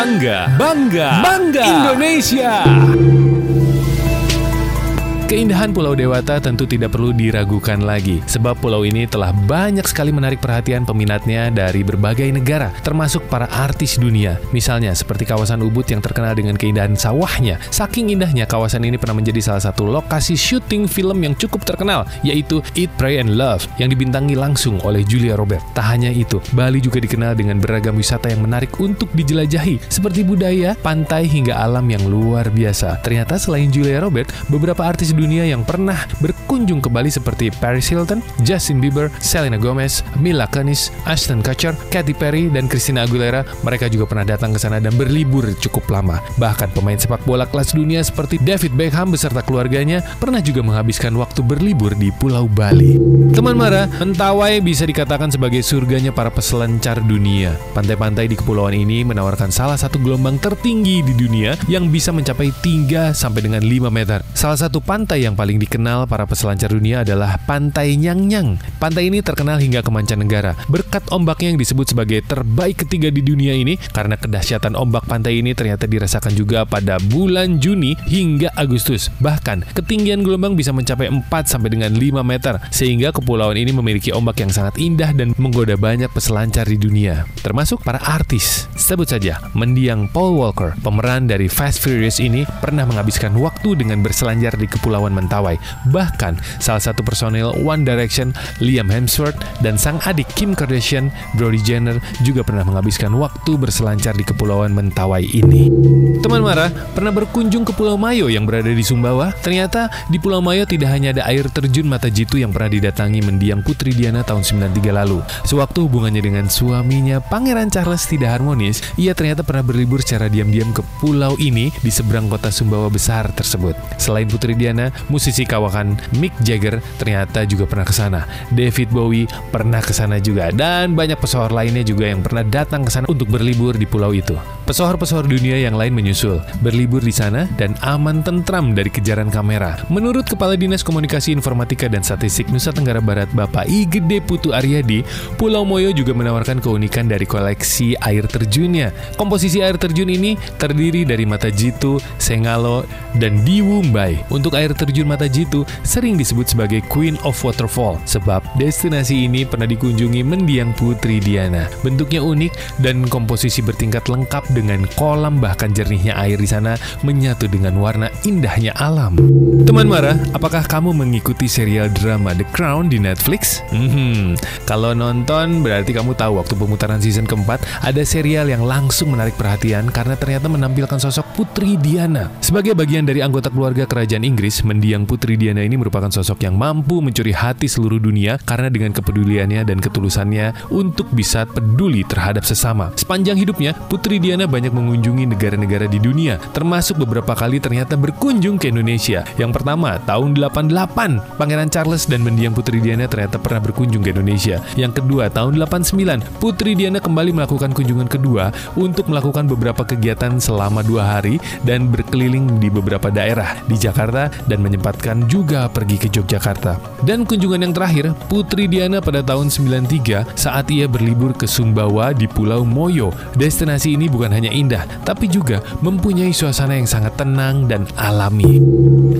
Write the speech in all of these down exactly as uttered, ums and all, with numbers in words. Bangga, bangga, bangga Indonesia. Keindahan Pulau Dewata tentu tidak perlu diragukan lagi, sebab pulau ini telah banyak sekali menarik perhatian peminatnya dari berbagai negara, termasuk para artis dunia. Misalnya, seperti kawasan Ubud yang terkenal dengan keindahan sawahnya. Saking indahnya, kawasan ini pernah menjadi salah satu lokasi syuting film yang cukup terkenal, yaitu Eat, Pray, and Love, yang dibintangi langsung oleh Julia Roberts. Tak hanya itu, Bali juga dikenal dengan beragam wisata yang menarik untuk dijelajahi, seperti budaya, pantai, hingga alam yang luar biasa. Ternyata selain Julia Roberts, beberapa artis dunia yang pernah berkunjung ke Bali seperti Paris Hilton, Justin Bieber, Selena Gomez, Mila Kunis, Ashton Kutcher, Katy Perry, dan Christina Aguilera. Mereka juga pernah datang ke sana dan berlibur cukup lama. Bahkan pemain sepak bola kelas dunia seperti David Beckham beserta keluarganya pernah juga menghabiskan waktu berlibur di Pulau Bali. Teman Mara, Mentawai bisa dikatakan sebagai surganya para peselancar dunia. Pantai-pantai di kepulauan ini menawarkan salah satu gelombang tertinggi di dunia yang bisa mencapai tiga sampai dengan lima meter. Salah satu pantai Pantai yang paling dikenal para peselancar dunia adalah Pantai Nyang-Nyang. Pantai ini terkenal hingga ke mancanegara berkat ombaknya yang disebut sebagai terbaik ketiga di dunia ini, karena kedahsyatan ombak pantai ini ternyata dirasakan juga pada bulan Juni hingga Agustus. Bahkan ketinggian gelombang bisa mencapai empat sampai dengan lima meter, sehingga kepulauan ini memiliki ombak yang sangat indah dan menggoda banyak peselancar di dunia, termasuk para artis. Sebut saja mendiang Paul Walker, pemeran dari Fast Furious ini pernah menghabiskan waktu dengan berselancar di kepulauan Mentawai. Bahkan salah satu personil One Direction, Liam Hemsworth, dan sang adik Kim Kardashian, Brody Jenner, juga pernah menghabiskan waktu berselancar di kepulauan Mentawai ini. Teman Mara, pernah berkunjung ke Pulau Moyo yang berada di Sumbawa? Ternyata di Pulau Moyo tidak hanya ada air terjun Mata Jitu yang pernah didatangi mendiang Putri Diana tahun sembilan tiga lalu. Sewaktu hubungannya dengan suaminya Pangeran Charles tidak harmonis, ia ternyata pernah berlibur secara diam-diam ke pulau ini di seberang kota Sumbawa besar tersebut. Selain Putri Diana, musisi kawakan Mick Jagger ternyata juga pernah ke sana. David Bowie pernah ke sana juga, dan banyak pesohor lainnya juga yang pernah datang ke sana untuk berlibur di pulau itu. Pesohor-pesohor dunia yang lain menyusul berlibur di sana dan aman tentram dari kejaran kamera. Menurut Kepala Dinas Komunikasi Informatika dan Statistik Nusa Tenggara Barat, Bapak I Gede Putu Aryadi, Pulau Moyo juga menawarkan keunikan dari koleksi air terjunnya. Komposisi air terjun ini terdiri dari Mata Jitu, Sengalo, dan Diwumbai. Untuk air terjun Mata Jitu sering disebut sebagai Queen of Waterfall, sebab destinasi ini pernah dikunjungi mendiang Putri Diana. Bentuknya unik dan komposisi bertingkat lengkap dengan kolam, bahkan jernihnya air di sana menyatu dengan warna indahnya alam. Teman Mara, apakah kamu mengikuti serial drama The Crown di Netflix? Hmm, kalau nonton berarti kamu tahu waktu pemutaran season keempat ada serial yang langsung menarik perhatian karena ternyata menampilkan sosok Putri Diana. Sebagai bagian dari anggota keluarga kerajaan Inggris, mendiang Putri Diana ini merupakan sosok yang mampu mencuri hati seluruh dunia karena dengan kepeduliannya dan ketulusannya untuk bisa peduli terhadap sesama. Sepanjang hidupnya, Putri Diana banyak mengunjungi negara-negara di dunia, termasuk beberapa kali ternyata berkunjung ke Indonesia. Yang pertama, tahun delapan delapan, Pangeran Charles dan mendiang Putri Diana ternyata pernah berkunjung ke Indonesia. Yang kedua, tahun delapan sembilan, Putri Diana kembali melakukan kunjungan kedua untuk melakukan beberapa kegiatan selama dua hari dan berkeliling di beberapa daerah di Jakarta, dan menyempatkan juga pergi ke Yogyakarta. Dan kunjungan yang terakhir, Putri Diana pada tahun sembilan tiga saat ia berlibur ke Sumbawa di Pulau Moyo. Destinasi ini bukan hanya indah, tapi juga mempunyai suasana yang sangat tenang dan alami.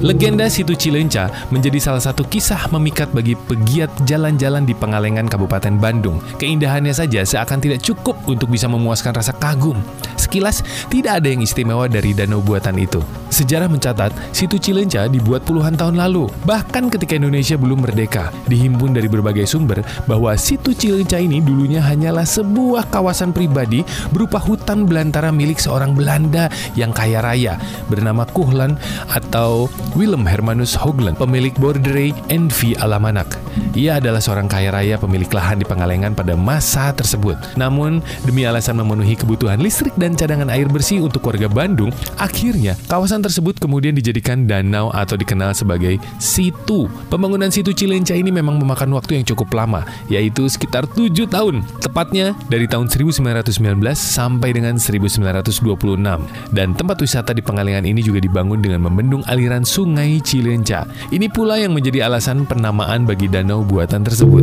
Legenda Situ Cilenca menjadi salah satu kisah memikat bagi pegiat jalan-jalan di Pengalengan, Kabupaten Bandung. Keindahannya saja seakan tidak cukup untuk bisa memuaskan rasa kagum. Sekilas, tidak ada yang istimewa dari danau buatan itu. Sejarah mencatat, Situ Cilenca dibuat puluhan tahun lalu, bahkan ketika Indonesia belum merdeka. Dihimpun dari berbagai sumber bahwa Situ Cilenca ini dulunya hanyalah sebuah kawasan pribadi berupa hutan belantara milik seorang Belanda yang kaya raya bernama Kuhlan atau Willem Hermanus Hoogland, pemilik Boerderij en V Alamanak. Ia adalah seorang kaya raya pemilik lahan di Pengalengan pada masa tersebut. Namun, demi alasan memenuhi kebutuhan listrik dan cadangan air bersih untuk warga Bandung, akhirnya kawasan tersebut kemudian dijadikan danau atau dikenal sebagai situ. Pembangunan Situ Cilenca ini memang memakan waktu yang cukup lama, yaitu sekitar tujuh tahun. Tepatnya dari tahun seribu sembilan ratus sembilan belas sampai dengan seribu sembilan ratus dua puluh enam. Dan tempat wisata di Pangalengan ini juga dibangun dengan membendung aliran Sungai Cilenca. Ini pula yang menjadi alasan penamaan bagi danau buatan tersebut.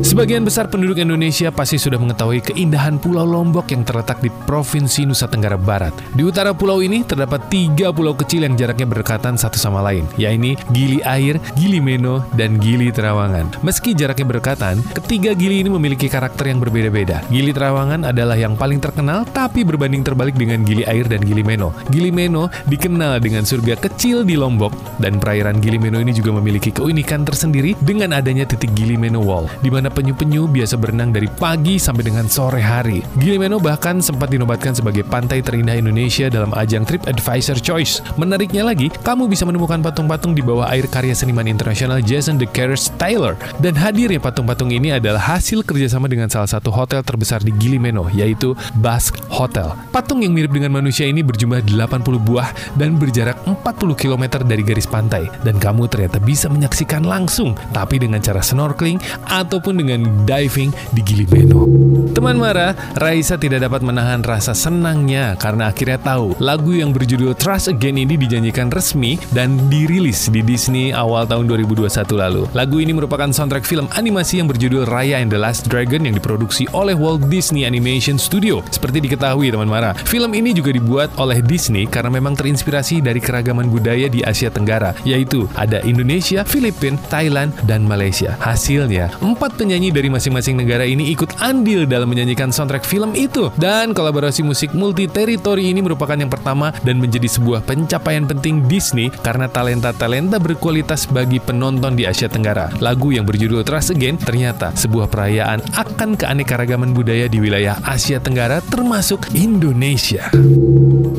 Sebagian besar penduduk Indonesia pasti sudah mengetahui keindahan Pulau Lombok yang terletak di Provinsi Nusa Tenggara Barat. Di utara pulau ini terdapat tiga pulau kecil yang jaraknya berdekatan satu sama lain, yaitu Gili Air, Gili Meno, dan Gili Terawangan. Meski jaraknya berdekatan, ketiga gili ini memiliki karakter yang berbeda-beda. Gili Terawangan adalah yang paling terkenal, tapi berbanding terbalik dengan Gili Air dan Gili Meno. Gili Meno dikenal dengan surga kecil di Lombok, dan perairan Gili Meno ini juga memiliki keunikan tersendiri dengan adanya titik Gili Meno Wall, di mana penyu-penyu biasa berenang dari pagi sampai dengan sore hari. Gili Meno bahkan sempat dinobatkan sebagai pantai terindah Indonesia dalam ajang TripAdvisor Choice. Menariknya lagi, kamu bisa menemukan patung-patung di bawah air karya seniman internasional Jason the Carrier Taylor. Dan hadirnya patung-patung ini adalah hasil kerjasama dengan salah satu hotel terbesar di Gili Meno, yaitu Basque Hotel. Patung yang mirip dengan manusia ini berjumlah delapan puluh buah dan berjarak empat puluh kilometer dari garis pantai. Dan kamu ternyata bisa menyaksikan langsung, tapi dengan cara snorkeling ataupun dengan diving di Gili Meno. Teman marah, Raisa tidak dapat menahan rasa senangnya karena akhirnya tahu lagu yang berjudul Trust Again ini dijanjikan resmi dan dirilis di Disney awal tahun dua ribu dua puluh satu lalu. Lagu ini merupakan soundtrack film animasi yang berjudul Raya and the Last Dragon yang diproduksi oleh Walt Disney Animation Studio. Seperti diketahui, teman marah, film ini juga dibuat oleh Disney karena memang terinspirasi dari keragaman budaya di Asia Tenggara, yaitu ada Indonesia, Filipina, Thailand, dan Malaysia. Hasilnya, empat penyanyi Penyanyi dari masing-masing negara ini ikut andil dalam menyanyikan soundtrack film itu. Dan kolaborasi musik multi-teritori ini merupakan yang pertama dan menjadi sebuah pencapaian penting Disney karena talenta-talenta berkualitas bagi penonton di Asia Tenggara. Lagu yang berjudul Trust Again ternyata sebuah perayaan akan keanekaragaman budaya di wilayah Asia Tenggara termasuk Indonesia.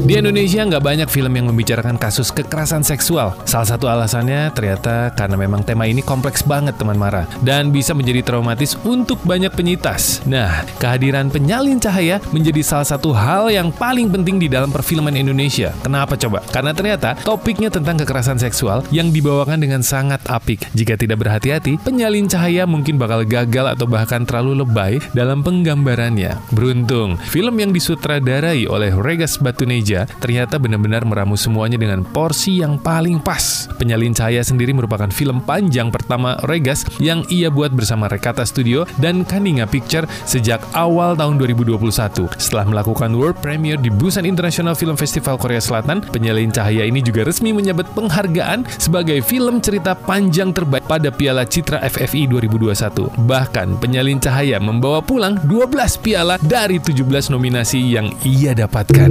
Di Indonesia nggak banyak film yang membicarakan kasus kekerasan seksual. Salah satu alasannya ternyata karena memang tema ini kompleks banget, teman Mara, dan bisa menjadi traumatis untuk banyak penyintas. Nah, kehadiran Penyalin Cahaya menjadi salah satu hal yang paling penting di dalam perfilman Indonesia. Kenapa coba? Karena ternyata topiknya tentang kekerasan seksual yang dibawakan dengan sangat apik. Jika tidak berhati-hati, Penyalin Cahaya mungkin bakal gagal atau bahkan terlalu lebay dalam penggambarannya. Beruntung, film yang disutradarai oleh Regas Batuneja ternyata benar-benar meramu semuanya dengan porsi yang paling pas. Penyalin Cahaya sendiri merupakan film panjang pertama Regas yang ia buat bersama Rekata Studio dan Kaninga Picture sejak awal tahun dua ribu dua puluh satu. Setelah melakukan world premiere di Busan International Film Festival Korea Selatan, Penyalin Cahaya ini juga resmi menyabet penghargaan sebagai film cerita panjang terbaik pada Piala Citra F F I dua ribu dua puluh satu. Bahkan, Penyalin Cahaya membawa pulang dua belas piala dari tujuh belas nominasi yang ia dapatkan.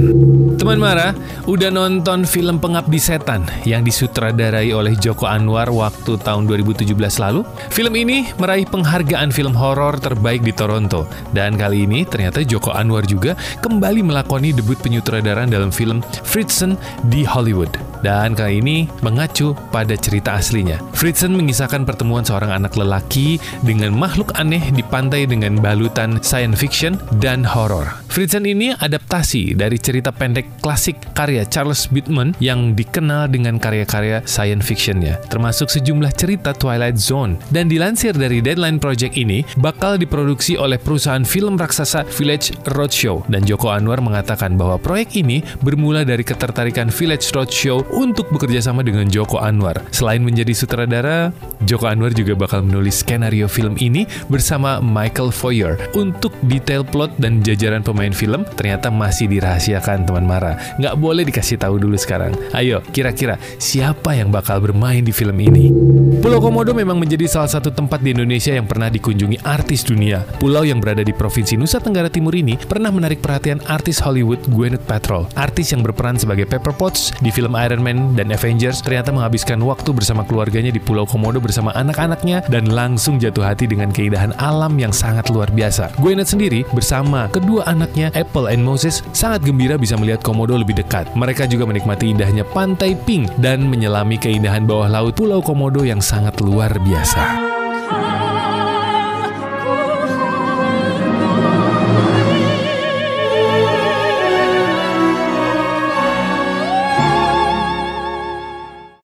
Teman Mara, udah nonton film Pengabdi Setan yang disutradarai oleh Joko Anwar waktu tahun dua ribu tujuh belas lalu? Film ini meraih penghargaan film horor terbaik di Toronto. Dan kali ini ternyata Joko Anwar juga kembali melakoni debut penyutradaraan dalam film Fritzchen di Hollywood. Dan kali ini mengacu pada cerita aslinya. Fritzchen mengisahkan pertemuan seorang anak lelaki dengan makhluk aneh di pantai dengan balutan science fiction dan horor. Fritzchen ini adaptasi dari cerita pendek klasik karya Charles Bidman yang dikenal dengan karya-karya science fictionnya, termasuk sejumlah cerita Twilight Zone. Dan dilansir dari Deadline Project ini bakal diproduksi oleh perusahaan film raksasa Village Roadshow. Dan Joko Anwar mengatakan bahwa proyek ini bermula dari ketertarikan Village Roadshow untuk bekerja sama dengan Joko Anwar. Selain menjadi sutradara, Joko Anwar juga bakal menulis skenario film ini bersama Michael Foyer. Untuk detail plot dan jajaran pemain film ternyata masih dirahasiakan, teman Mara. Nggak boleh dikasih tahu dulu sekarang. Ayo, kira-kira siapa yang bakal bermain di film ini? Pulau Komodo memang menjadi salah satu tempat di Indonesia yang pernah dikunjungi artis dunia. Pulau yang berada di Provinsi Nusa Tenggara Timur ini pernah menarik perhatian artis Hollywood Gwyneth Paltrow. Artis yang berperan sebagai Pepper Potts di film Iron Man dan Avengers ternyata menghabiskan waktu bersama keluarganya di Pulau Komodo bersama anak-anaknya dan langsung jatuh hati dengan keindahan alam yang sangat luar biasa. Gwyneth sendiri bersama kedua anaknya Apple and Moses sangat gembira bisa melihat Komodo lebih dekat. Mereka juga menikmati indahnya Pantai Pink dan menyelami keindahan bawah laut Pulau Komodo yang sangat luar biasa.